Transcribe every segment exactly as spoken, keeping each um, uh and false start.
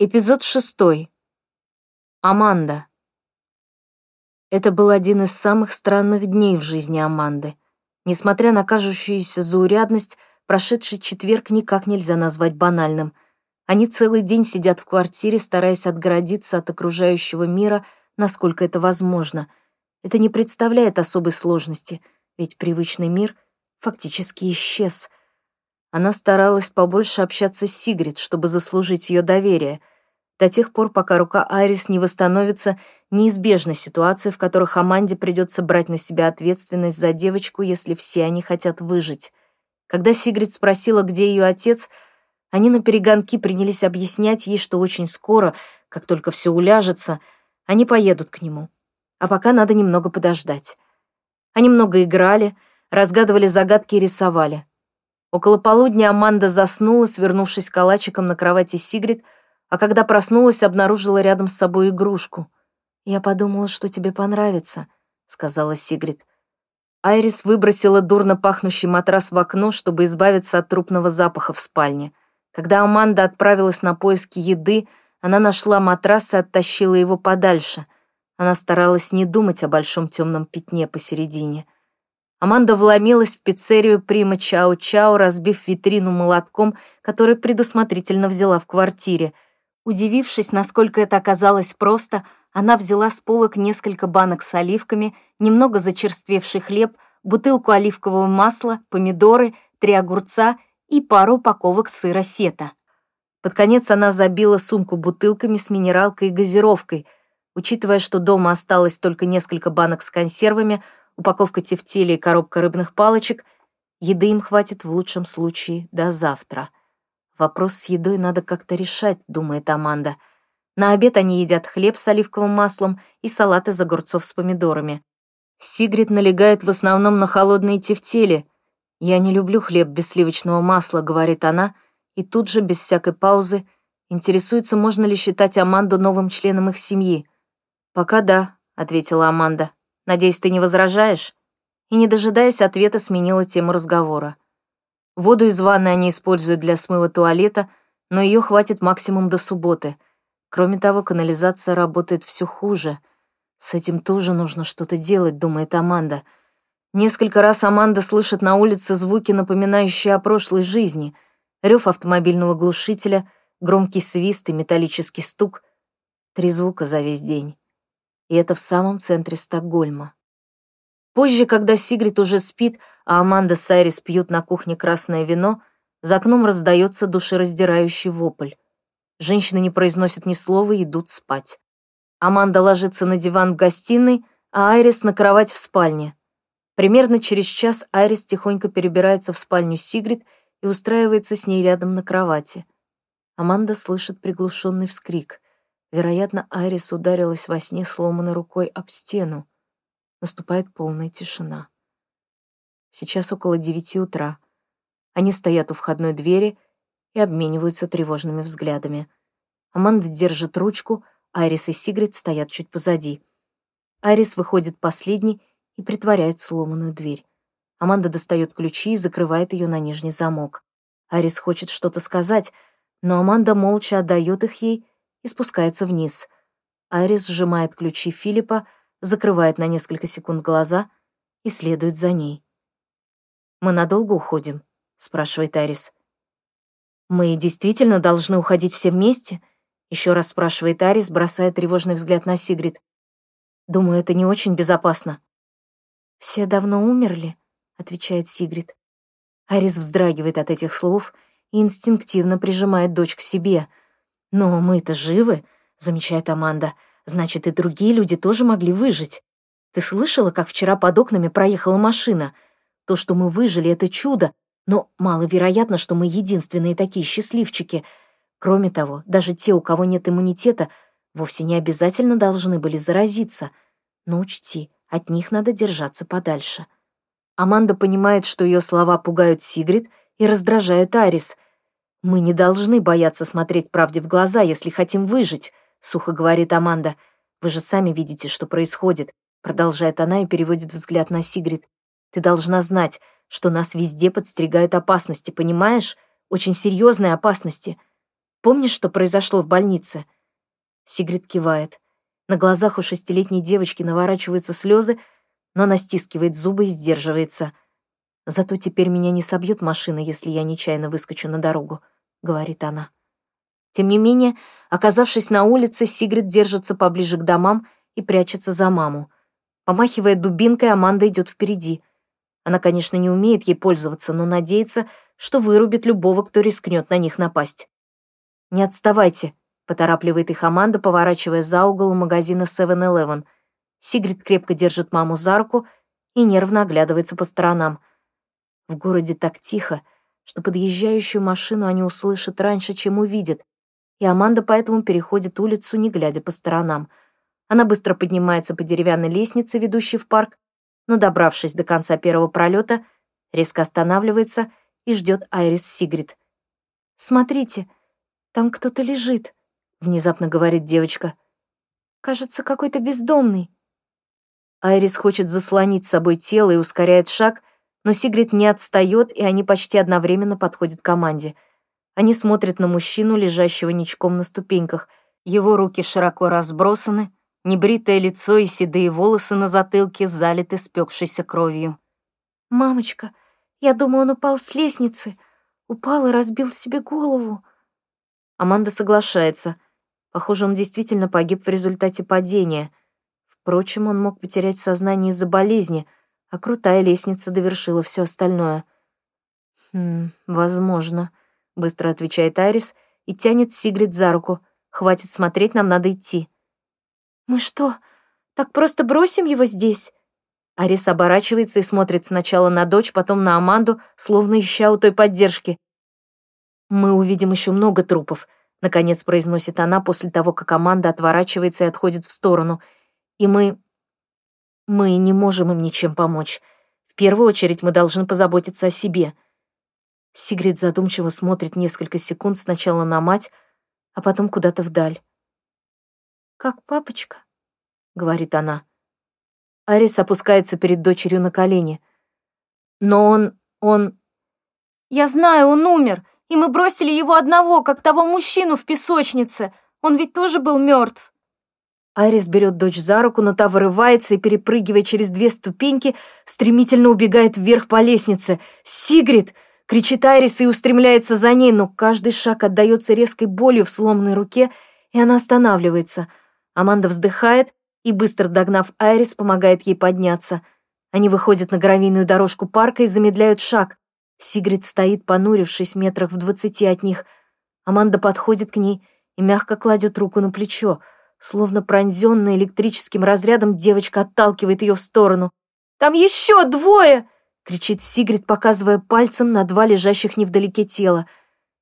Эпизод шестой. Аманда. Это был один из самых странных дней в жизни Аманды. Несмотря на кажущуюся заурядность, прошедший четверг никак нельзя назвать банальным. Они целый день сидят в квартире, стараясь отгородиться от окружающего мира, насколько это возможно. Это не представляет особой сложности, ведь привычный мир фактически исчез. Она старалась побольше общаться с Сигрид, чтобы заслужить ее доверие. До тех пор, пока рука Айрис не восстановится, неизбежны ситуации, в которых Аманде придется брать на себя ответственность за девочку, если все они хотят выжить. Когда Сигрид спросила, где ее отец, они наперегонки принялись объяснять ей, что очень скоро, как только все уляжется, они поедут к нему. А пока надо немного подождать. Они много играли, разгадывали загадки и рисовали. Около полудня Аманда заснула, свернувшись калачиком на кровати Сигрид, а когда проснулась, обнаружила рядом с собой игрушку. «Я подумала, что тебе понравится», — сказала Сигрид. Айрис выбросила дурно пахнущий матрас в окно, чтобы избавиться от трупного запаха в спальне. Когда Аманда отправилась на поиски еды, она нашла матрас и оттащила его подальше. Она старалась не думать о большом темном пятне посередине. Аманда вломилась в пиццерию Прима Чао Чао, разбив витрину молотком, который предусмотрительно взяла в квартире. Удивившись, насколько это оказалось просто, она взяла с полок несколько банок с оливками, немного зачерствевший хлеб, бутылку оливкового масла, помидоры, три огурца и пару упаковок сыра фета. Под конец она забила сумку бутылками с минералкой и газировкой. Учитывая, что дома осталось только несколько банок с консервами, упаковка тефтеля и коробка рыбных палочек, еды им хватит в лучшем случае до завтра. Вопрос с едой надо как-то решать, думает Аманда. На обед они едят хлеб с оливковым маслом и салат из огурцов с помидорами. Сигрид налегает в основном на холодные тефтели. «Я не люблю хлеб без сливочного масла», — говорит она, и тут же, без всякой паузы, интересуется, можно ли считать Аманду новым членом их семьи. «Пока да», — ответила Аманда. «Надеюсь, ты не возражаешь?» И, не дожидаясь ответа, сменила тему разговора. Воду из ванны они используют для смыва туалета, но ее хватит максимум до субботы. Кроме того, канализация работает все хуже. С этим тоже нужно что-то делать, думает Аманда. Несколько раз Аманда слышит на улице звуки, напоминающие о прошлой жизни. Рев автомобильного глушителя, громкий свист и металлический стук. Три звука за весь день. И это в самом центре Стокгольма. Позже, когда Сигрид уже спит, а Аманда с Айрис пьют на кухне красное вино, за окном раздается душераздирающий вопль. Женщины не произносят ни слова и идут спать. Аманда ложится на диван в гостиной, а Айрис на кровать в спальне. Примерно через час Айрис тихонько перебирается в спальню Сигрид и устраивается с ней рядом на кровати. Аманда слышит приглушенный вскрик. Вероятно, Айрис ударилась во сне сломанной рукой об стену. Наступает полная тишина. Сейчас около девяти утра. Они стоят у входной двери и обмениваются тревожными взглядами. Аманда держит ручку, Айрис и Сигрид стоят чуть позади. Айрис выходит последней и притворяет сломанную дверь. Аманда достает ключи и закрывает ее на нижний замок. Айрис хочет что-то сказать, но Аманда молча отдает их ей и спускается вниз. Айрис сжимает ключи Филиппа, закрывает на несколько секунд глаза и следует за ней. «Мы надолго уходим?» — спрашивает Айрис. «Мы действительно должны уходить все вместе?» — еще раз спрашивает Айрис, бросая тревожный взгляд на Сигрид. «Думаю, это не очень безопасно». «Все давно умерли?» — отвечает Сигрид. Айрис вздрагивает от этих слов и инстинктивно прижимает дочь к себе. «Но мы-то живы», — замечает Аманда. «Значит, и другие люди тоже могли выжить. Ты слышала, как вчера под окнами проехала машина? То, что мы выжили, — это чудо, но маловероятно, что мы единственные такие счастливчики. Кроме того, даже те, у кого нет иммунитета, вовсе не обязательно должны были заразиться. Но учти, от них надо держаться подальше». Аманда понимает, что ее слова пугают Сигрид и раздражают Айрис. «Мы не должны бояться смотреть правде в глаза, если хотим выжить», — сухо говорит Аманда. «Вы же сами видите, что происходит», — продолжает она и переводит взгляд на Сигрид. «Ты должна знать, что нас везде подстерегают опасности, понимаешь? Очень серьезные опасности. Помнишь, что произошло в больнице?» Сигрид кивает. На глазах у шестилетней девочки наворачиваются слезы, но она стискивает зубы и сдерживается. «Зато теперь меня не собьет машина, если я нечаянно выскочу на дорогу», — говорит она. Тем не менее, оказавшись на улице, Сигрид держится поближе к домам и прячется за маму. Помахивая дубинкой, Аманда идет впереди. Она, конечно, не умеет ей пользоваться, но надеется, что вырубит любого, кто рискнет на них напасть. «Не отставайте», — поторапливает их Аманда, поворачивая за угол у магазина севен элевен. Сигрид крепко держит маму за руку и нервно оглядывается по сторонам. В городе так тихо, что подъезжающую машину они услышат раньше, чем увидят, и Аманда поэтому переходит улицу, не глядя по сторонам. Она быстро поднимается по деревянной лестнице, ведущей в парк, но, добравшись до конца первого пролета, резко останавливается и ждет Айрис Сигрид. «Смотрите, там кто-то лежит», — внезапно говорит девочка. «Кажется, какой-то бездомный». Айрис хочет заслонить с собой тело и ускоряет шаг, но Сигрид не отстает, и они почти одновременно подходят к команде. Они смотрят на мужчину, лежащего ничком на ступеньках. Его руки широко разбросаны, небритое лицо и седые волосы на затылке залиты спекшейся кровью. «Мамочка, я думаю, он упал с лестницы. Упал и разбил себе голову». Аманда соглашается. Похоже, он действительно погиб в результате падения. Впрочем, он мог потерять сознание из-за болезни, а крутая лестница довершила все остальное. «Хм, возможно», — быстро отвечает Айрис и тянет Сигрид за руку. «Хватит смотреть, нам надо идти». «Мы что, так просто бросим его здесь?» Айрис оборачивается и смотрит сначала на дочь, потом на Аманду, словно ища у той поддержки. «Мы увидим еще много трупов», — наконец произносит она после того, как Аманда отворачивается и отходит в сторону. «И мы... мы не можем им ничем помочь. В первую очередь мы должны позаботиться о себе». Сигрид задумчиво смотрит несколько секунд сначала на мать, а потом куда-то вдаль. «Как папочка», — говорит она. Айрис опускается перед дочерью на колени. «Но он... он...» «Я знаю, он умер!» И мы бросили его одного, как того мужчину в песочнице. Он ведь тоже был мертв. Айрис берет дочь за руку, но та вырывается и, перепрыгивая через две ступеньки, стремительно убегает вверх по лестнице. «Сигрид!» — кричит Айрис и устремляется за ней, но каждый шаг отдается резкой болью в сломанной руке, и она останавливается. Аманда вздыхает и, быстро догнав Айрис, помогает ей подняться. Они выходят на гравийную дорожку парка и замедляют шаг. Сигрид стоит, понурившись, метрах в двадцати от них. Аманда подходит к ней и мягко кладет руку на плечо. Словно пронзенная электрическим разрядом, девочка отталкивает ее в сторону. «Там еще двое!» — кричит Сигрид, показывая пальцем на два лежащих невдалеке тела.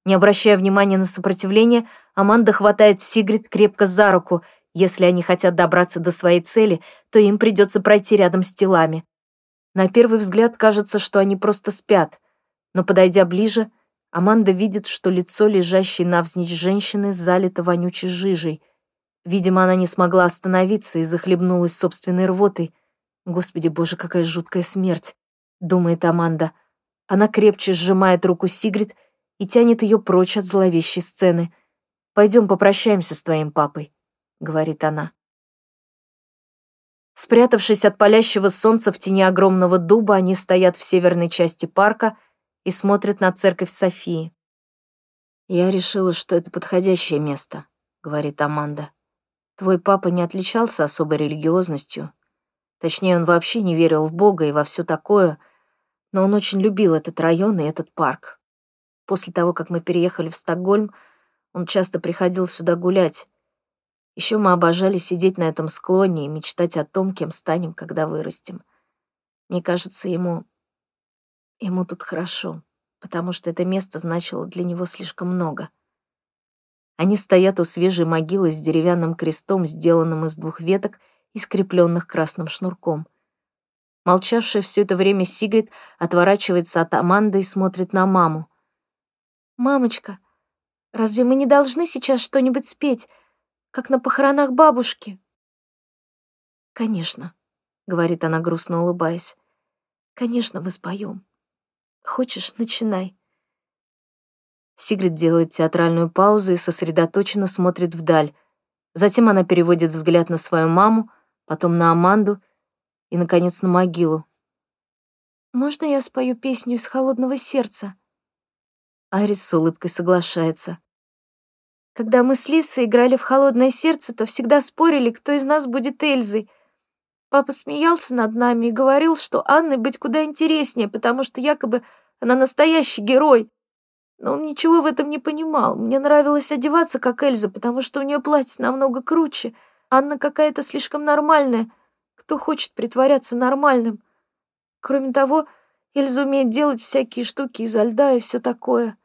Не обращая внимания на сопротивление, Аманда хватает Сигрид крепко за руку. Если они хотят добраться до своей цели, то им придется пройти рядом с телами. На первый взгляд кажется, что они просто спят. Но, подойдя ближе, Аманда видит, что лицо лежащей навзничь женщины залито вонючей жижей. Видимо, она не смогла остановиться и захлебнулась собственной рвотой. «Господи боже, какая жуткая смерть!» — думает Аманда. Она крепче сжимает руку Сигрид и тянет ее прочь от зловещей сцены. «Пойдем попрощаемся с твоим папой», — говорит она. Спрятавшись от палящего солнца в тени огромного дуба, они стоят в северной части парка и смотрит на церковь Софии. «Я решила, что это подходящее место», — говорит Аманда. «Твой папа не отличался особой религиозностью. Точнее, он вообще не верил в Бога и во все такое, но он очень любил этот район и этот парк. После того, как мы переехали в Стокгольм, он часто приходил сюда гулять. Еще мы обожали сидеть на этом склоне и мечтать о том, кем станем, когда вырастем. Мне кажется, ему... Ему тут хорошо, потому что это место значило для него слишком много». Они стоят у свежей могилы с деревянным крестом, сделанным из двух веток и скрепленных красным шнурком. Молчавшая все это время Сигрид отворачивается от Аманды и смотрит на маму. «Мамочка, разве мы не должны сейчас что-нибудь спеть, как на похоронах бабушки?» «Конечно», — говорит она, грустно улыбаясь. «Конечно, мы споем. Хочешь, начинай». Сигрид делает театральную паузу и сосредоточенно смотрит вдаль. Затем она переводит взгляд на свою маму, потом на Аманду и, наконец, на могилу. «Можно я спою песню из «Холодного сердца»?» Айрис с улыбкой соглашается. «Когда мы с Лисой играли в «Холодное сердце», то всегда спорили, кто из нас будет Эльзой. Папа смеялся над нами и говорил, что Анне быть куда интереснее, потому что якобы она настоящий герой. Но он ничего в этом не понимал. Мне нравилось одеваться, как Эльза, потому что у нее платье намного круче. Анна какая-то слишком нормальная. Кто хочет притворяться нормальным? Кроме того, Эльза умеет делать всякие штуки изо льда и все такое».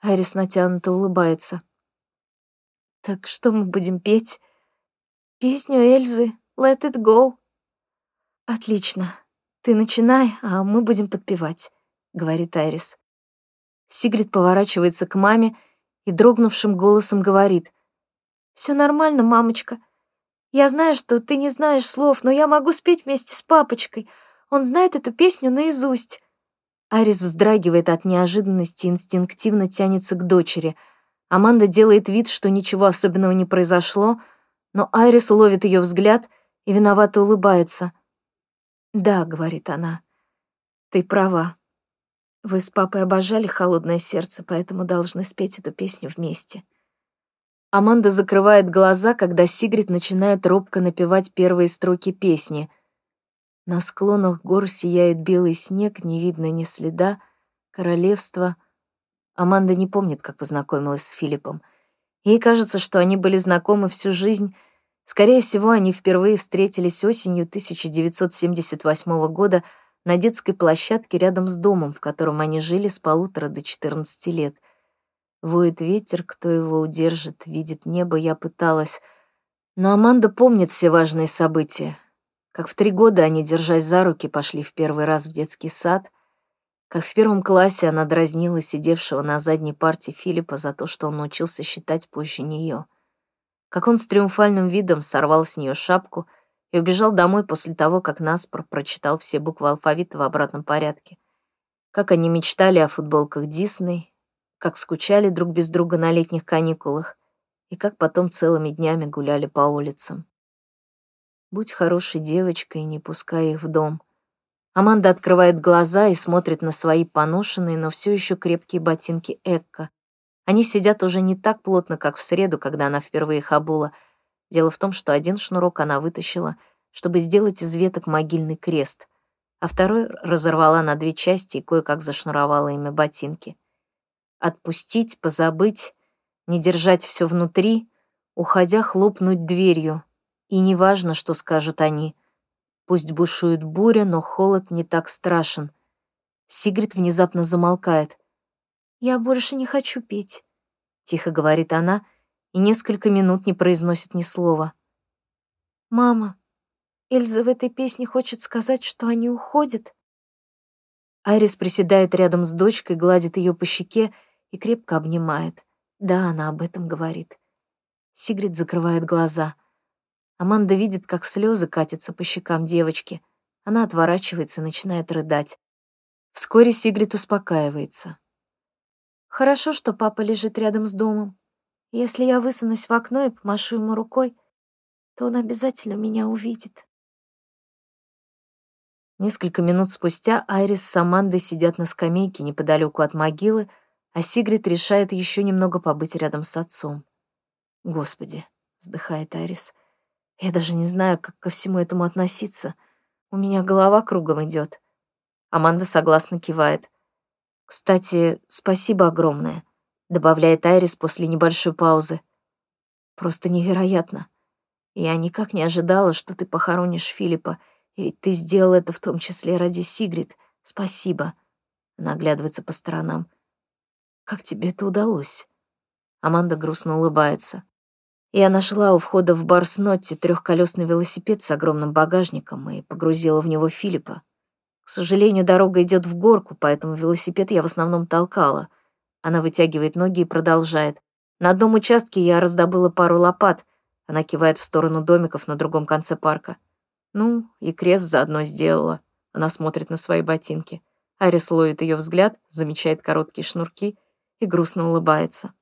Айрис натянуто улыбается. «Так что мы будем петь?» «Песню Эльзы Let It Go». «Отлично. Ты начинай, а мы будем подпевать», — говорит Айрис. Сигрид поворачивается к маме и дрогнувшим голосом говорит. «Все нормально, мамочка. Я знаю, что ты не знаешь слов, но я могу спеть вместе с папочкой. Он знает эту песню наизусть». Айрис вздрагивает от неожиданности и инстинктивно тянется к дочери. Аманда делает вид, что ничего особенного не произошло, но Айрис ловит ее взгляд и виновато улыбается. «Да», — говорит она, — «ты права. Вы с папой обожали «Холодное сердце», поэтому должны спеть эту песню вместе». Аманда закрывает глаза, когда Сигрид начинает робко напевать первые строки песни. «На склонах гор сияет белый снег, не видно ни следа, королевство...» Аманда не помнит, как познакомилась с Филиппом. Ей кажется, что они были знакомы всю жизнь. Скорее всего, они впервые встретились осенью тысяча девятьсот семьдесят восьмого года на детской площадке рядом с домом, в котором они жили с полутора до четырнадцати лет. Воет ветер, кто его удержит, видит небо, я пыталась. Но Аманда помнит все важные события. Как в три года они, держась за руки, пошли в первый раз в детский сад. Как в первом классе она дразнила сидевшего на задней парте Филиппа за то, что он научился считать позже нее. Как он с триумфальным видом сорвал с нее шапку и убежал домой после того, как наспор прочитал все буквы алфавита в обратном порядке. Как они мечтали о футболках Дисней, как скучали друг без друга на летних каникулах и как потом целыми днями гуляли по улицам. «Будь хорошей девочкой, не пускай их в дом». Аманда открывает глаза и смотрит на свои поношенные, но все еще крепкие ботинки Экка. Они сидят уже не так плотно, как в среду, когда она впервые их обула. Дело в том, что один шнурок она вытащила, чтобы сделать из веток могильный крест, а второй разорвала на две части и кое-как зашнуровала ими ботинки. Отпустить, позабыть, не держать все внутри, уходя хлопнуть дверью. И неважно, что скажут они. Пусть бушует буря, но холод не так страшен. Сигрид внезапно замолкает. «Я больше не хочу петь», — тихо говорит она, — и несколько минут не произносит ни слова. «Мама, Эльза в этой песне хочет сказать, что они уходят». Айрис приседает рядом с дочкой, гладит ее по щеке и крепко обнимает. Да, она об этом говорит. Сигрид закрывает глаза. Аманда видит, как слезы катятся по щекам девочки. Она отворачивается и начинает рыдать. Вскоре Сигрид успокаивается. «Хорошо, что папа лежит рядом с домом. Если я высунусь в окно и помашу ему рукой, то он обязательно меня увидит». Несколько минут спустя Айрис с Амандой сидят на скамейке неподалеку от могилы, а Сигрид решает еще немного побыть рядом с отцом. «Господи», — вздыхает Айрис, — «я даже не знаю, как ко всему этому относиться. У меня голова кругом идет». Аманда согласно кивает. «Кстати, спасибо огромное», — добавляет Айрис после небольшой паузы. «Просто невероятно. Я никак не ожидала, что ты похоронишь Филиппа, и ведь ты сделал это в том числе ради Сигрид. Спасибо». Она оглядывается по сторонам. «Как тебе это удалось?» Аманда грустно улыбается. «Я нашла у входа в бар Снотти трехколесный велосипед с огромным багажником и погрузила в него Филиппа. К сожалению, дорога идет в горку, поэтому велосипед я в основном толкала». Она вытягивает ноги и продолжает. «На одном участке я раздобыла пару лопат». Она кивает в сторону домиков на другом конце парка. «Ну, и крест заодно сделала». Она смотрит на свои ботинки. Айрис ловит ее взгляд, замечает короткие шнурки и грустно улыбается.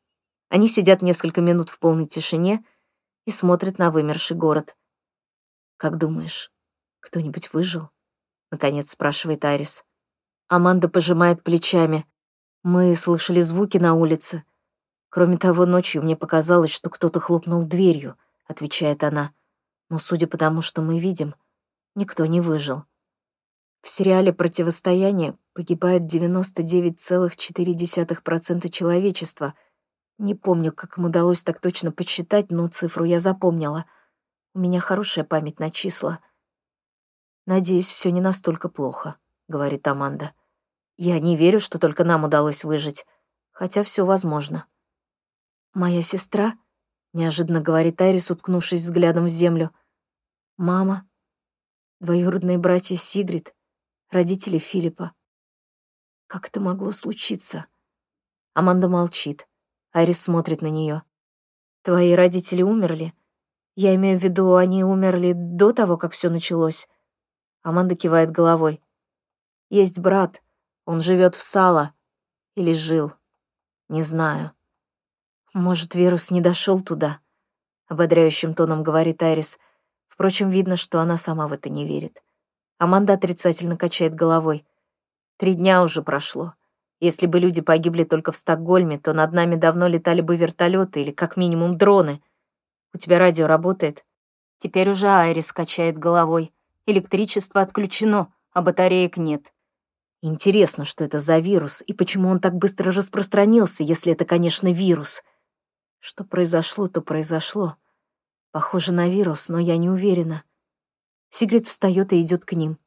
Они сидят несколько минут в полной тишине и смотрят на вымерший город. «Как думаешь, кто-нибудь выжил?» — наконец спрашивает Айрис. Аманда пожимает плечами. «Мы слышали звуки на улице. Кроме того, ночью мне показалось, что кто-то хлопнул дверью», — отвечает она. «Но судя по тому, что мы видим, никто не выжил». В сериале «Противостояние» погибает девяносто девять целых четыре десятых процента человечества. Не помню, как им удалось так точно подсчитать, но цифру я запомнила. У меня хорошая память на числа. «Надеюсь, все не настолько плохо», — говорит Аманда. «Я не верю, что только нам удалось выжить, хотя все возможно». «Моя сестра», — неожиданно говорит Айрис, уткнувшись взглядом в землю, — «мама, двоюродные братья Сигрид, родители Филиппа. Как это могло случиться?» Аманда молчит. Айрис смотрит на нее. «Твои родители умерли? Я имею в виду, они умерли до того, как все началось?» Аманда кивает головой. «Есть брат. Он живет в Сало. Или жил. Не знаю. Может, вирус не дошел туда?» Ободряющим тоном говорит Айрис. Впрочем, видно, что она сама в это не верит. Аманда отрицательно качает головой. «Три дня уже прошло. Если бы люди погибли только в Стокгольме, то над нами давно летали бы вертолеты или как минимум дроны. У тебя радио работает?» Теперь уже Айрис качает головой. «Электричество отключено, а батареек нет». «Интересно, что это за вирус, и почему он так быстро распространился, если это, конечно, вирус. Что произошло, то произошло. Похоже на вирус, но я не уверена». Сигрид встает и идет к ним.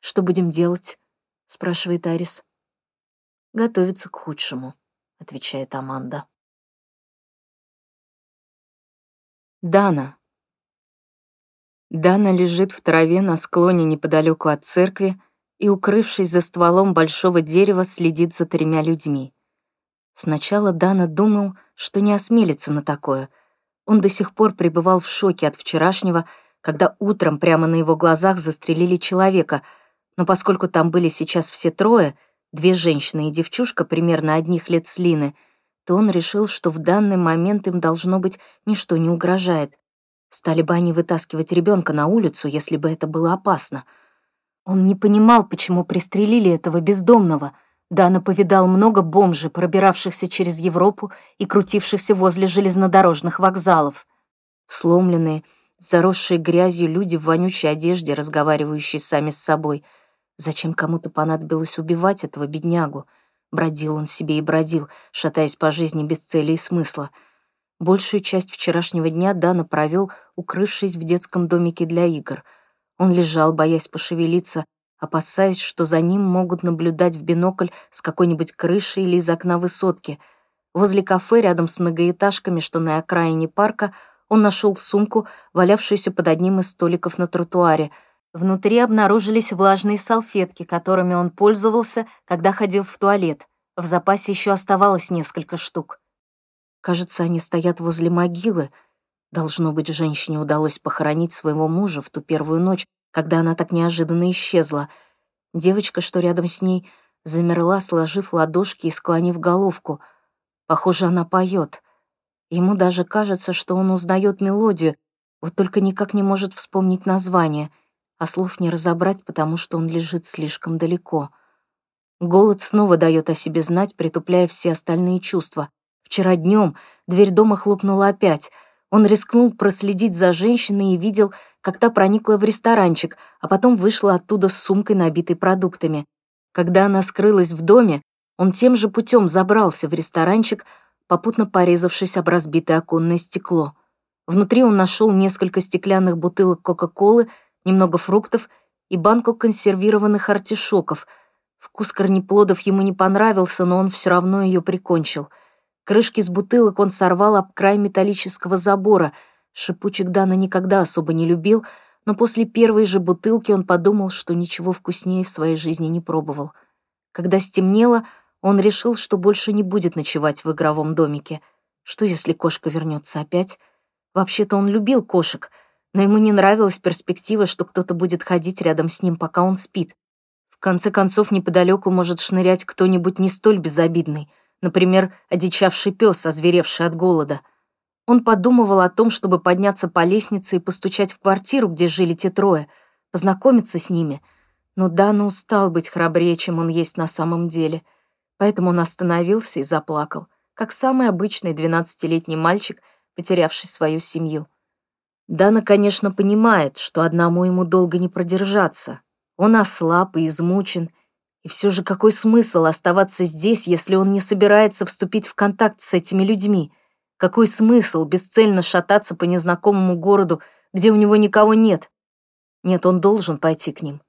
«Что будем делать?» — спрашивает Айрис. «Готовиться к худшему», — отвечает Аманда. Дана. Дана лежит в траве на склоне неподалеку от церкви и, укрывшись за стволом большого дерева, следит за тремя людьми. Сначала Дана думал, что не осмелится на такое. Он до сих пор пребывал в шоке от вчерашнего, когда утром прямо на его глазах застрелили человека, но поскольку там были сейчас все трое, две женщины и девчушка примерно одних лет с Лины, то он решил, что в данный момент им, должно быть, ничто не угрожает. Стали бы они вытаскивать ребенка на улицу, если бы это было опасно. Он не понимал, почему пристрелили этого бездомного. Дана повидал много бомжей, пробиравшихся через Европу и крутившихся возле железнодорожных вокзалов. Сломленные, заросшие грязью люди в вонючей одежде, разговаривающие сами с собой. Зачем кому-то понадобилось убивать этого беднягу? Бродил он себе и бродил, шатаясь по жизни без цели и смысла. Большую часть вчерашнего дня Дана провел, укрывшись в детском домике для игр. Он лежал, боясь пошевелиться, опасаясь, что за ним могут наблюдать в бинокль с какой-нибудь крыши или из окна высотки. Возле кафе, рядом с многоэтажками, что на окраине парка, он нашел сумку, валявшуюся под одним из столиков на тротуаре. Внутри обнаружились влажные салфетки, которыми он пользовался, когда ходил в туалет. В запасе еще оставалось несколько штук. Кажется, они стоят возле могилы. Должно быть, женщине удалось похоронить своего мужа в ту первую ночь, когда она так неожиданно исчезла. Девочка, что рядом с ней, замерла, сложив ладошки и склонив головку. Похоже, она поет. Ему даже кажется, что он узнает мелодию, вот только никак не может вспомнить название, а слов не разобрать, потому что он лежит слишком далеко. Голод снова дает о себе знать, притупляя все остальные чувства. Вчера днем дверь дома хлопнула опять. Он рискнул проследить за женщиной и видел, как та проникла в ресторанчик, а потом вышла оттуда с сумкой, набитой продуктами. Когда она скрылась в доме, он тем же путем забрался в ресторанчик, попутно порезавшись об разбитое оконное стекло. Внутри он нашел несколько стеклянных бутылок кока-колы, немного фруктов и банку консервированных артишоков. Вкус корнеплодов ему не понравился, но он все равно ее прикончил. Крышки с бутылок он сорвал об край металлического забора. Шипучек Дана никогда особо не любил, но после первой же бутылки он подумал, что ничего вкуснее в своей жизни не пробовал. Когда стемнело, он решил, что больше не будет ночевать в игровом домике. Что, если кошка вернется опять? Вообще-то он любил кошек, но ему не нравилась перспектива, что кто-то будет ходить рядом с ним, пока он спит. В конце концов, неподалеку может шнырять кто-нибудь не столь безобидный, Например, одичавший пес, озверевший от голода. Он подумывал о том, чтобы подняться по лестнице и постучать в квартиру, где жили те трое, познакомиться с ними. Но Дана устал быть храбрее, чем он есть на самом деле. Поэтому он остановился и заплакал, как самый обычный двенадцатилетний мальчик, потерявший свою семью. Дана, конечно, понимает, что одному ему долго не продержаться. Он ослаб и измучен. И все же какой смысл оставаться здесь, если он не собирается вступить в контакт с этими людьми? Какой смысл бесцельно шататься по незнакомому городу, где у него никого нет? Нет, он должен пойти к ним.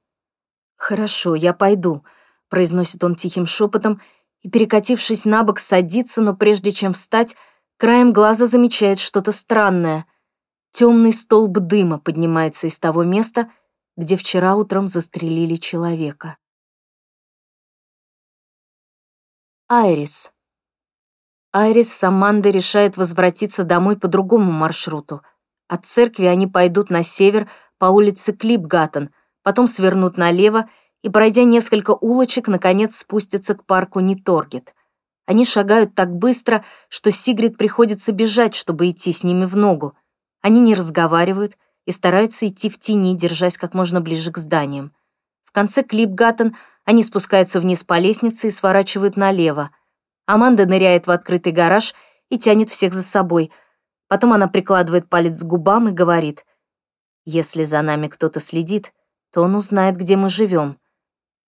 «Хорошо, я пойду», — произносит он тихим шепотом и, перекатившись на бок, садится, но прежде чем встать, краем глаза замечает что-то странное. Темный столб дыма поднимается из того места, где вчера утром застрелили человека. Айрис. Айрис с Амандой решает возвратиться домой по другому маршруту. От церкви они пойдут на север по улице Клипгаттен, потом свернут налево и, пройдя несколько улочек, наконец спустятся к парку Ниторгет. Они шагают так быстро, что Сигрид приходится бежать, чтобы идти с ними в ногу. Они не разговаривают и стараются идти в тени, держась как можно ближе к зданиям. В конце Клипгаттен они спускаются вниз по лестнице и сворачивают налево. Аманда ныряет в открытый гараж и тянет всех за собой. Потом она прикладывает палец к губам и говорит: «Если за нами кто-то следит, то он узнает, где мы живем.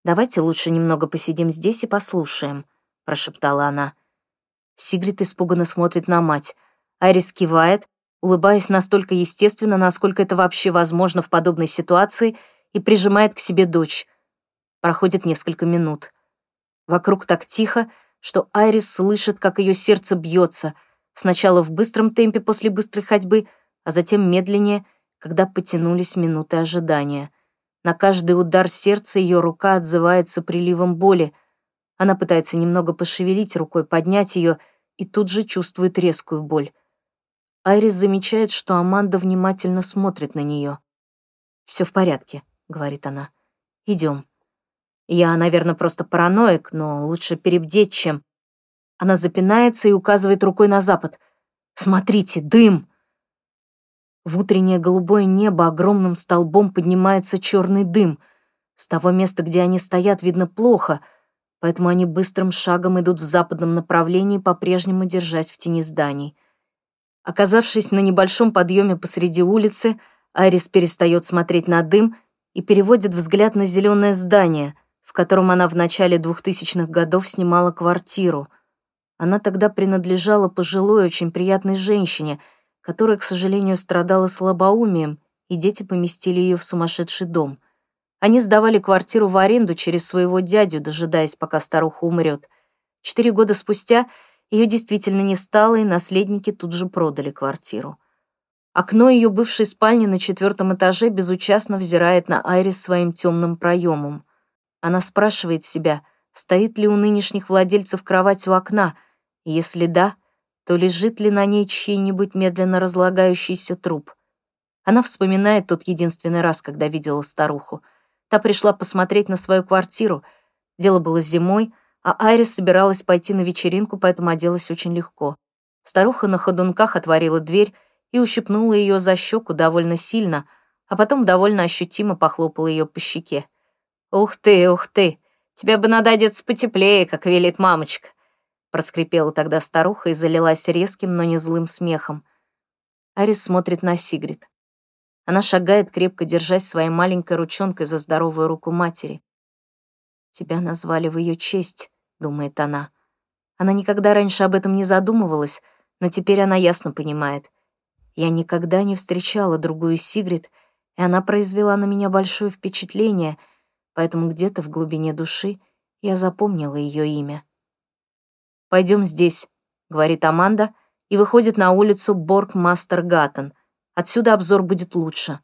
Давайте лучше немного посидим здесь и послушаем», — прошептала она. Сигрид испуганно смотрит на мать. Айрис кивает, улыбаясь настолько естественно, насколько это вообще возможно в подобной ситуации, и прижимает к себе дочь. Проходит несколько минут. Вокруг так тихо, что Айрис слышит, как ее сердце бьется, сначала в быстром темпе после быстрой ходьбы, а затем медленнее, когда потянулись минуты ожидания. На каждый удар сердца ее рука отзывается приливом боли. Она пытается немного пошевелить рукой, поднять ее, и тут же чувствует резкую боль. Айрис замечает, что Аманда внимательно смотрит на нее. «Все в порядке», — говорит она. «Идем». «Я, наверное, просто параноик, но лучше перебдеть, чем...» Она запинается и указывает рукой на запад. «Смотрите, дым!» В утреннее голубое небо огромным столбом поднимается черный дым. С того места, где они стоят, видно плохо, поэтому они быстрым шагом идут в западном направлении, по-прежнему держась в тени зданий. Оказавшись на небольшом подъеме посреди улицы, Айрис перестает смотреть на дым и переводит взгляд на зеленое здание, в котором она в начале двухтысячных годов снимала квартиру. Она тогда принадлежала пожилой, очень приятной женщине, которая, к сожалению, страдала слабоумием, и дети поместили ее в сумасшедший дом. Они сдавали квартиру в аренду через своего дядю, дожидаясь, пока старуха умрет. Четыре года спустя ее действительно не стало, и наследники тут же продали квартиру. Окно ее бывшей спальни на четвертом этаже безучастно взирает на Айрис своим темным проемом. Она спрашивает себя, стоит ли у нынешних владельцев кровать у окна, и если да, то лежит ли на ней чей-нибудь медленно разлагающийся труп. Она вспоминает тот единственный раз, когда видела старуху. Та пришла посмотреть на свою квартиру. Дело было зимой, а Айрис собиралась пойти на вечеринку, поэтому оделась очень легко. Старуха на ходунках отворила дверь и ущипнула ее за щеку довольно сильно, а потом довольно ощутимо похлопала ее по щеке. «Ух ты, ух ты! Тебя бы надо одеться потеплее, как велит мамочка!» Проскрипела тогда старуха и залилась резким, но не злым смехом. Айрис смотрит на Сигрид. Она шагает, крепко держась своей маленькой ручонкой за здоровую руку матери. «Тебя назвали в ее честь», — думает она. Она никогда раньше об этом не задумывалась, но теперь она ясно понимает. Я никогда не встречала другую Сигрид, и она произвела на меня большое впечатление — поэтому где-то в глубине души я запомнила ее имя. «Пойдем здесь», — говорит Аманда, и выходит на улицу Боргмастергатен. Отсюда обзор будет лучше.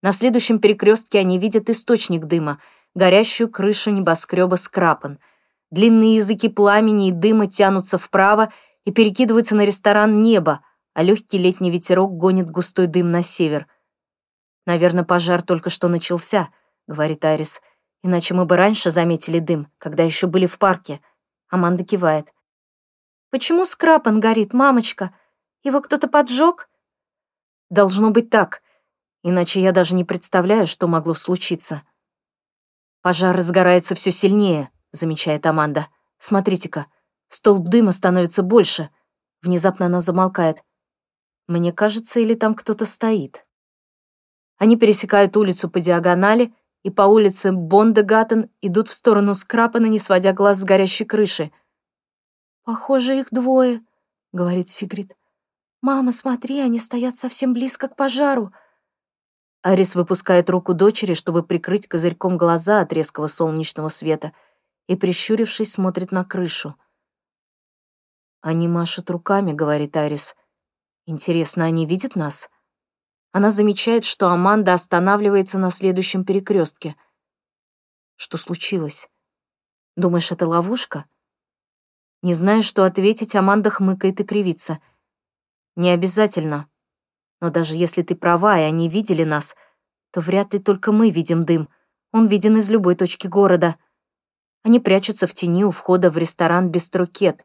На следующем перекрестке они видят источник дыма, горящую крышу небоскреба Скрапан. Длинные языки пламени и дыма тянутся вправо и перекидываются на ресторан «Небо», а легкий летний ветерок гонит густой дым на север. «Наверное, пожар только что начался», — говорит Айрис. «Иначе мы бы раньше заметили дым, когда еще были в парке». Аманда кивает. Почему Скрапан горит, мамочка? Его кто-то поджег? Должно быть так, иначе я даже не представляю, что могло случиться. Пожар разгорается все сильнее, замечает Аманда. Смотрите-ка, столб дыма становится больше. Внезапно она замолкает. Мне кажется, или там кто-то стоит. Они пересекают улицу по диагонали и по улице Бонда-Гатен идут в сторону Скрапана, не сводя глаз с горящей крыши. «Похоже, их двое», — говорит Сигрид. «Мама, смотри, они стоят совсем близко к пожару». Айрис выпускает руку дочери, чтобы прикрыть козырьком глаза от резкого солнечного света, и, прищурившись, смотрит на крышу. «Они машут руками», — говорит Айрис. «Интересно, они видят нас?» Она замечает, что Аманда останавливается на следующем перекрестке. Что случилось? Думаешь, это ловушка? Не зная, что ответить, Аманда хмыкает и кривится. Не обязательно. Но даже если ты права, и они видели нас, то вряд ли только мы видим дым. Он виден из любой точки города. Они прячутся в тени у входа в ресторан «Беструкет».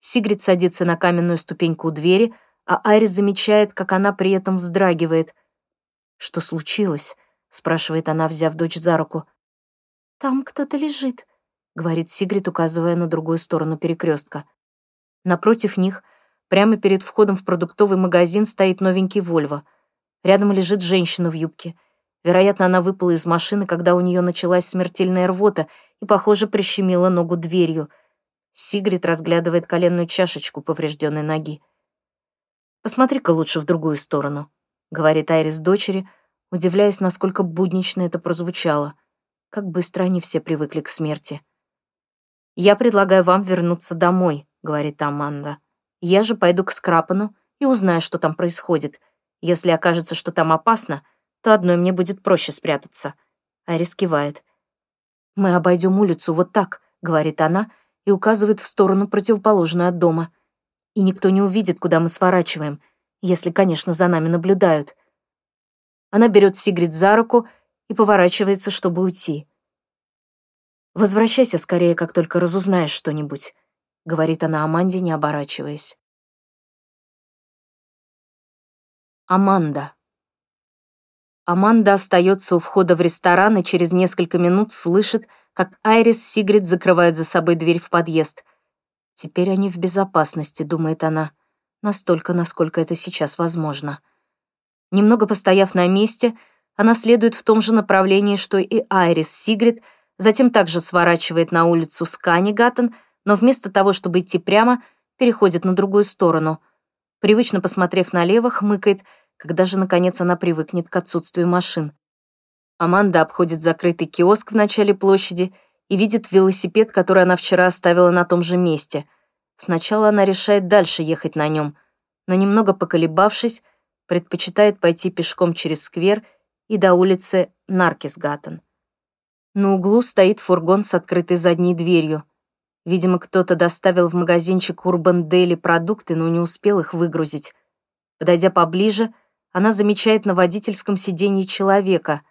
Сигрид садится на каменную ступеньку у двери, а Айрис замечает, как она при этом вздрагивает. «Что случилось?» — спрашивает она, взяв дочь за руку. «Там кто-то лежит», — говорит Сигрид, указывая на другую сторону перекрестка. Напротив них, прямо перед входом в продуктовый магазин, стоит новенький «Вольво». Рядом лежит женщина в юбке. Вероятно, она выпала из машины, когда у нее началась смертельная рвота и, похоже, прищемила ногу дверью. Сигрид разглядывает коленную чашечку поврежденной ноги. «Посмотри-ка лучше в другую сторону», — говорит Айрис дочери, удивляясь, насколько буднично это прозвучало. Как быстро они все привыкли к смерти. «Я предлагаю вам вернуться домой», — говорит Аманда. «Я же пойду к Скрапану и узнаю, что там происходит. Если окажется, что там опасно, то одной мне будет проще спрятаться». Айрис кивает. «Мы обойдем улицу вот так», — говорит она и указывает в сторону, противоположную от дома. И никто не увидит, куда мы сворачиваем, если, конечно, за нами наблюдают. Она берет Сигрид за руку и поворачивается, чтобы уйти. «Возвращайся скорее, как только разузнаешь что-нибудь», — говорит она Аманде, не оборачиваясь. Аманда. Аманда остается у входа в ресторан и через несколько минут слышит, как Айрис с Сигрид закрывают за собой дверь в подъезд. «Теперь они в безопасности», — думает она, настолько, насколько это сейчас возможно. Немного постояв на месте, она следует в том же направлении, что и Айрис Сигрид, затем также сворачивает на улицу Сканигатан, но вместо того, чтобы идти прямо, переходит на другую сторону. Привычно посмотрев налево, хмыкает, когда же, наконец, она привыкнет к отсутствию машин. Аманда обходит закрытый киоск в начале площади и видит велосипед, который она вчера оставила на том же месте. Сначала она решает дальше ехать на нем, но, немного поколебавшись, предпочитает пойти пешком через сквер и до улицы Наркисгаттен. На углу стоит фургон с открытой задней дверью. Видимо, кто-то доставил в магазинчик Урбан-Дели продукты, но не успел их выгрузить. Подойдя поближе, она замечает на водительском сиденье человека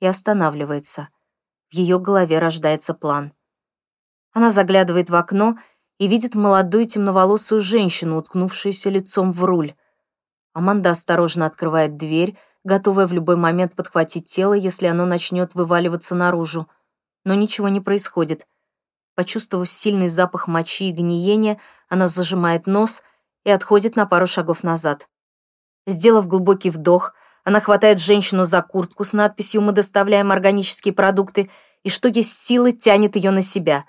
и останавливается. В ее голове рождается план. Она заглядывает в окно и видит молодую темноволосую женщину, уткнувшуюся лицом в руль. Аманда осторожно открывает дверь, готовая в любой момент подхватить тело, если оно начнет вываливаться наружу. Но ничего не происходит. Почувствовав сильный запах мочи и гниения, она зажимает нос и отходит на пару шагов назад. Сделав глубокий вдох, она хватает женщину за куртку с надписью «Мы доставляем органические продукты» и что есть силы тянет ее на себя.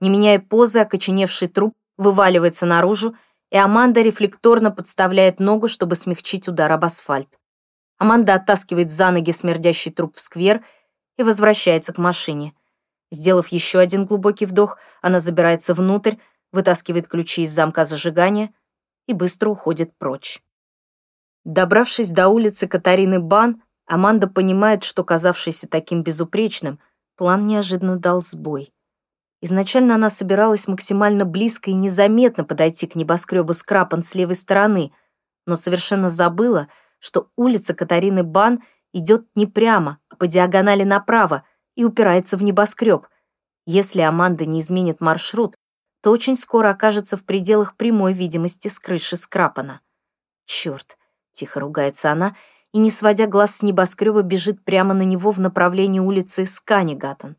Не меняя позы, окоченевший труп вываливается наружу, и Аманда рефлекторно подставляет ногу, чтобы смягчить удар об асфальт. Аманда оттаскивает за ноги смердящий труп в сквер и возвращается к машине. Сделав еще один глубокий вдох, она забирается внутрь, вытаскивает ключи из замка зажигания и быстро уходит прочь. Добравшись до улицы Катарины Бан, Аманда понимает, что, казавшийся таким безупречным, план неожиданно дал сбой. Изначально она собиралась максимально близко и незаметно подойти к небоскребу Скрапан с левой стороны, но совершенно забыла, что улица Катарины Бан идет не прямо, а по диагонали направо и упирается в небоскреб. Если Аманда не изменит маршрут, то очень скоро окажется в пределах прямой видимости с крыши Скрапана. «Черт!» — тихо ругается она и, не сводя глаз с небоскреба, бежит прямо на него в направлении улицы Сканигатан.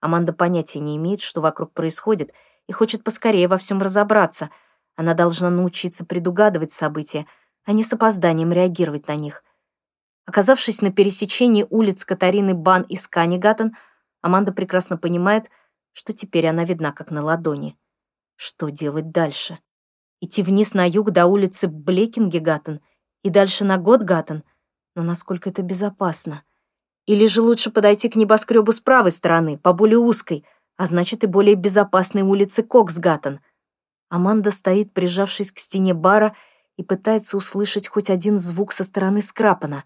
Аманда понятия не имеет, что вокруг происходит, и хочет поскорее во всем разобраться. Она должна научиться предугадывать события, а не с опозданием реагировать на них. Оказавшись на пересечении улиц Катарины Бан и Сканигатен, Аманда прекрасно понимает, что теперь она видна как на ладони. Что делать дальше? Идти вниз на юг до улицы Блекингигатен и дальше на Гётгатан? Но насколько это безопасно? Или же лучше подойти к небоскребу с правой стороны, по более узкой, а значит и более безопасной улице Коксгатан? Аманда стоит, прижавшись к стене бара, и пытается услышать хоть один звук со стороны Скрапана.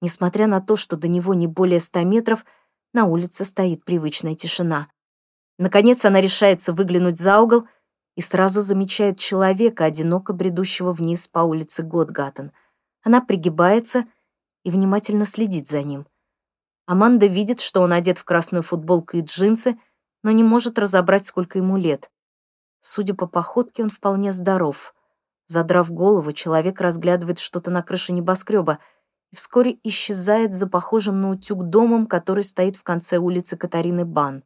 Несмотря на то, что до него не более ста метров, на улице стоит привычная тишина. Наконец она решается выглянуть за угол и сразу замечает человека, одиноко бредущего вниз по улице Гётгатан. Она пригибается и внимательно следит за ним. Аманда видит, что он одет в красную футболку и джинсы, но не может разобрать, сколько ему лет. Судя по походке, он вполне здоров. Задрав голову, человек разглядывает что-то на крыше небоскреба и вскоре исчезает за похожим на утюг домом, который стоит в конце улицы Катарины Бан.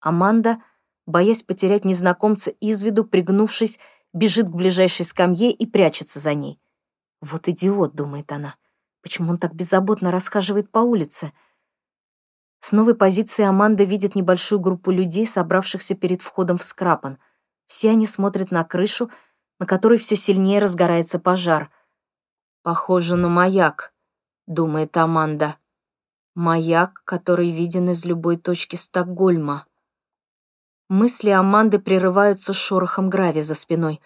Аманда, боясь потерять незнакомца из виду, пригнувшись, бежит к ближайшей скамье и прячется за ней. «Вот идиот», — думает она, — «почему он так беззаботно расхаживает по улице?» С новой позиции Аманда видит небольшую группу людей, собравшихся перед входом в Скрапан. Все они смотрят на крышу, на которой все сильнее разгорается пожар. «Похоже на маяк», — думает Аманда. «Маяк, который виден из любой точки Стокгольма». Мысли Аманды прерываются шорохом гравия за спиной.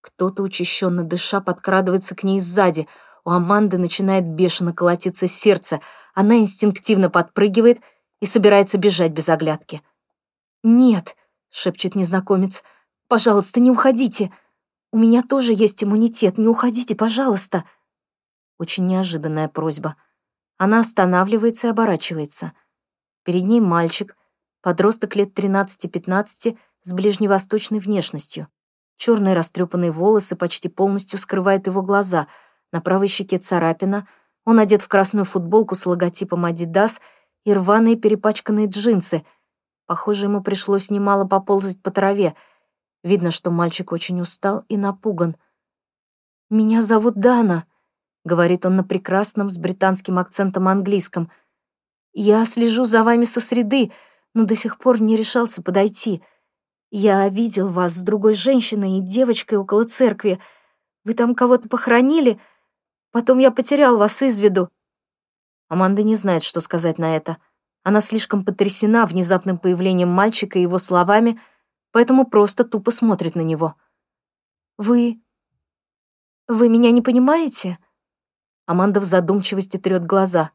Кто-то, учащенно дыша, подкрадывается к ней сзади. У Аманды начинает бешено колотиться сердце. Она инстинктивно подпрыгивает и собирается бежать без оглядки. «Нет», — шепчет незнакомец, — «пожалуйста, не уходите. У меня тоже есть иммунитет. Не уходите, пожалуйста». Очень неожиданная просьба. Она останавливается и оборачивается. Перед ней мальчик, подросток лет тринадцати-пятнадцати с ближневосточной внешностью. Черные растрепанные волосы почти полностью скрывают его глаза. На правой щеке царапина. Он одет в красную футболку с логотипом Adidas и рваные перепачканные джинсы. Похоже, ему пришлось немало поползать по траве. Видно, что мальчик очень устал и напуган. «Меня зовут Дана», — говорит он на прекрасном с британским акцентом английском. «Я слежу за вами со среды, но до сих пор не решался подойти. Я видел вас с другой женщиной и девочкой около церкви. Вы там кого-то похоронили? Потом я потерял вас из виду». Аманда не знает, что сказать на это. Она слишком потрясена внезапным появлением мальчика и его словами, поэтому просто тупо смотрит на него. «Вы... вы меня не понимаете?» Аманда в задумчивости трёт глаза.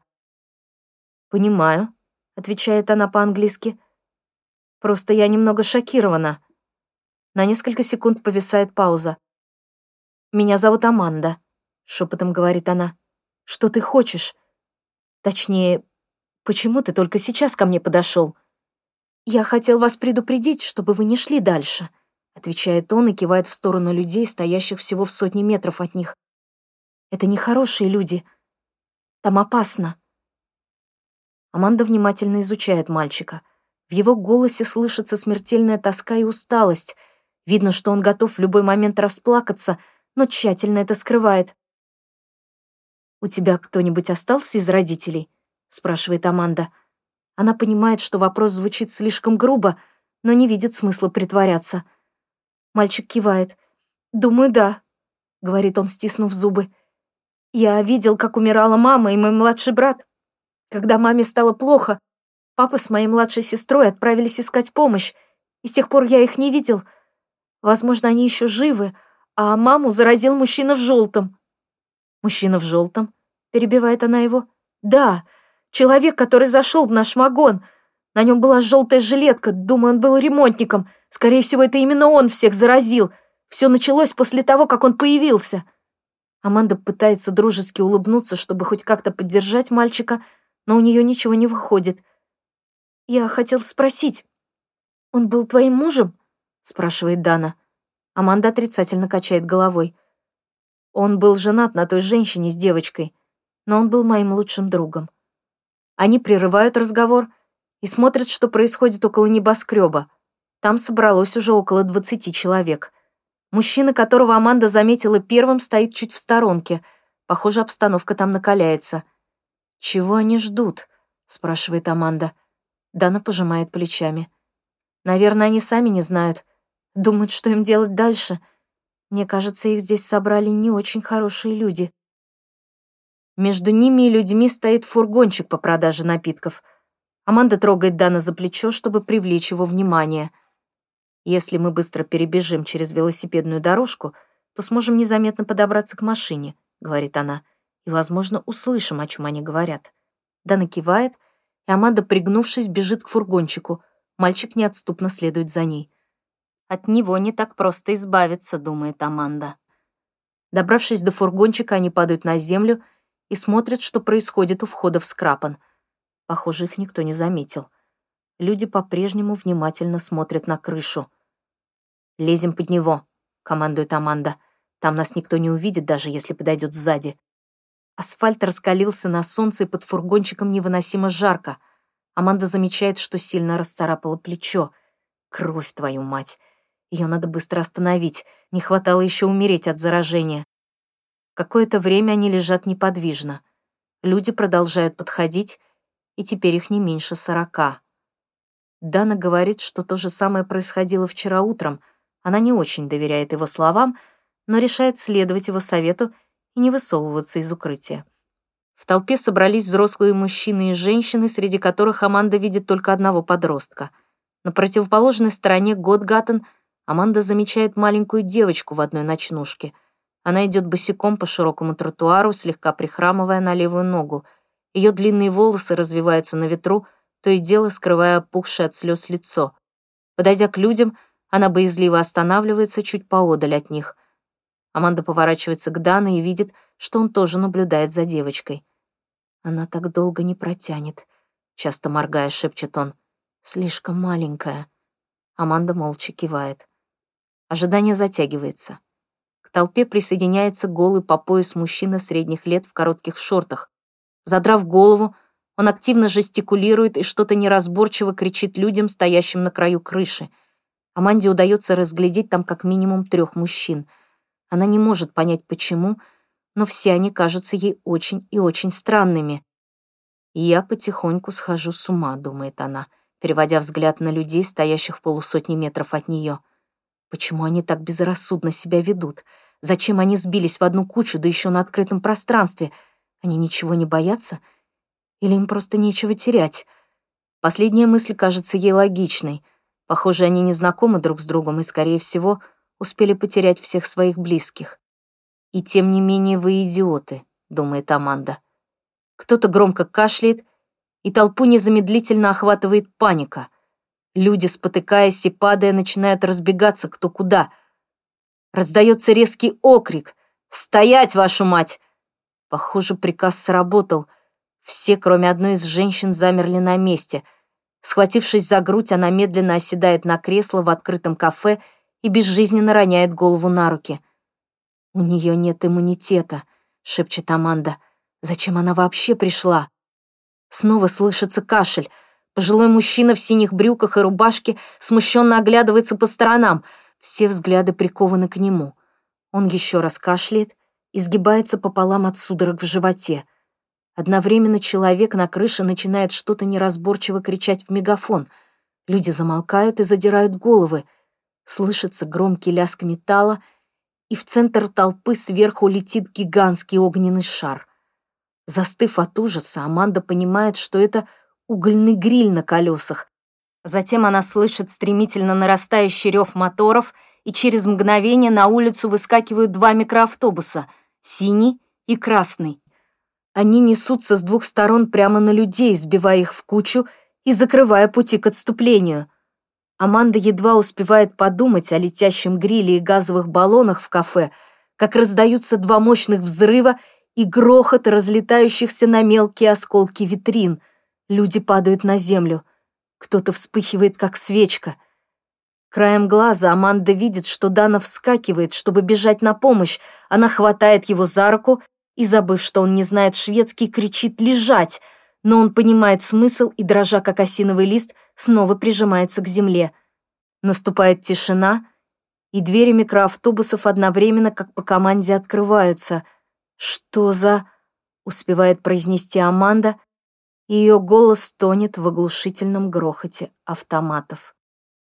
«Понимаю», — отвечает она по-английски. «Просто я немного шокирована». На несколько секунд повисает пауза. «Меня зовут Аманда», — шепотом говорит она. «Что ты хочешь? Точнее, почему ты только сейчас ко мне подошел?» «Я хотел вас предупредить, чтобы вы не шли дальше», — отвечает он и кивает в сторону людей, стоящих всего в сотни метров от них. «Это нехорошие люди. Там опасно». Аманда внимательно изучает мальчика. В его голосе слышится смертельная тоска и усталость. Видно, что он готов в любой момент расплакаться, но тщательно это скрывает. «У тебя кто-нибудь остался из родителей?» — спрашивает Аманда. Она понимает, что вопрос звучит слишком грубо, но не видит смысла притворяться. Мальчик кивает. «Думаю, да», — говорит он, стиснув зубы. «Я видел, как умирала мама и мой младший брат. Когда маме стало плохо, папа с моей младшей сестрой отправились искать помощь, и с тех пор я их не видел. Возможно, они еще живы, а маму заразил мужчина в желтом». «Мужчина в желтом?» — перебивает она его. «Да, человек, который зашел в наш вагон. На нем была желтая жилетка, думаю, он был ремонтником. Скорее всего, это именно он всех заразил. Все началось после того, как он появился». Аманда пытается дружески улыбнуться, чтобы хоть как-то поддержать мальчика, но у нее ничего не выходит. «Я хотела спросить, он был твоим мужем?» — спрашивает Дана. Аманда отрицательно качает головой. «Он был женат на той женщине с девочкой, но он был моим лучшим другом». Они прерывают разговор и смотрят, что происходит около небоскреба. Там собралось уже около двадцати человек. Мужчина, которого Аманда заметила первым, стоит чуть в сторонке. Похоже, обстановка там накаляется. «Чего они ждут?» — спрашивает Аманда. Дана пожимает плечами. «Наверное, они сами не знают. Думают, что им делать дальше. Мне кажется, их здесь собрали не очень хорошие люди». Между ними и людьми стоит фургончик по продаже напитков. Аманда трогает Дана за плечо, чтобы привлечь его внимание. «Если мы быстро перебежим через велосипедную дорожку, то сможем незаметно подобраться к машине», — говорит она, «и, возможно, услышим, о чем они говорят». Дана кивает, и Аманда, пригнувшись, бежит к фургончику. Мальчик неотступно следует за ней. «От него не так просто избавиться», — думает Аманда. Добравшись до фургончика, они падают на землю и смотрят, что происходит у входа в Скрапан. Похоже, их никто не заметил. Люди по-прежнему внимательно смотрят на крышу. «Лезем под него», — командует Аманда. «Там нас никто не увидит, даже если подойдет сзади». Асфальт раскалился на солнце, и под фургончиком невыносимо жарко. Аманда замечает, что сильно расцарапала плечо. «Кровь, твою мать! Ее надо быстро остановить, не хватало еще умереть от заражения». Какое-то время они лежат неподвижно. Люди продолжают подходить, и теперь их не меньше сорока. Дана говорит, что то же самое происходило вчера утром. Она не очень доверяет его словам, но решает следовать его совету и не высовываться из укрытия. В толпе собрались взрослые мужчины и женщины, среди которых Аманда видит только одного подростка. На противоположной стороне Гётгатен Аманда замечает маленькую девочку в одной ночнушке. Она идет босиком по широкому тротуару, слегка прихрамывая на левую ногу. Ее длинные волосы развиваются на ветру, то и дело скрывая опухшее от слез лицо. Подойдя к людям, она боязливо останавливается чуть поодаль от них. Аманда поворачивается к Дане и видит, что он тоже наблюдает за девочкой. «Она так долго не протянет», — часто моргая, шепчет он. «Слишком маленькая». Аманда молча кивает. Ожидание затягивается. К толпе присоединяется голый по пояс мужчина средних лет в коротких шортах. Задрав голову, он активно жестикулирует и что-то неразборчиво кричит людям, стоящим на краю крыши. Аманде удается разглядеть там как минимум трех мужчин. Она не может понять, почему, но все они кажутся ей очень и очень странными. «Я потихоньку схожу с ума», — думает она, переводя взгляд на людей, стоящих в полусотни метров от нее. Почему они так безрассудно себя ведут? Зачем они сбились в одну кучу, да еще на открытом пространстве? Они ничего не боятся? Или им просто нечего терять? Последняя мысль кажется ей логичной. Похоже, они не знакомы друг с другом и, скорее всего, успели потерять всех своих близких. «И тем не менее вы идиоты», — думает Аманда. Кто-то громко кашляет, и толпу незамедлительно охватывает паника. Люди, спотыкаясь и падая, начинают разбегаться кто куда. Раздается резкий окрик: «Стоять, вашу мать!» Похоже, приказ сработал. Все, кроме одной из женщин, замерли на месте. Схватившись за грудь, она медленно оседает на кресло в открытом кафе и безжизненно роняет голову на руки. «У нее нет иммунитета», — шепчет Аманда. «Зачем она вообще пришла?» Снова слышится кашель. Пожилой мужчина в синих брюках и рубашке смущенно оглядывается по сторонам. Все взгляды прикованы к нему. Он еще раз кашляет и сгибается пополам от судорог в животе. Одновременно человек на крыше начинает что-то неразборчиво кричать в мегафон. Люди замолкают и задирают головы. Слышится громкий лязг металла, и в центр толпы сверху летит гигантский огненный шар. Застыв от ужаса, Аманда понимает, что это угольный гриль на колесах. Затем она слышит стремительно нарастающий рев моторов, и через мгновение на улицу выскакивают два микроавтобуса — синий и красный. Они несутся с двух сторон прямо на людей, сбивая их в кучу и закрывая пути к отступлению. Аманда едва успевает подумать о летящем гриле и газовых баллонах в кафе, как раздаются два мощных взрыва и грохот разлетающихся на мелкие осколки витрин. Люди падают на землю. Кто-то вспыхивает, как свечка. Краем глаза Аманда видит, что Дана вскакивает, чтобы бежать на помощь. Она хватает его за руку и, забыв, что он не знает шведский, кричит «лежать!», но он понимает смысл и, дрожа как осиновый лист, снова прижимается к земле. Наступает тишина, и двери микроавтобусов одновременно, как по команде, открываются. «Что за...» — успевает произнести Аманда, и ее голос тонет в оглушительном грохоте автоматов.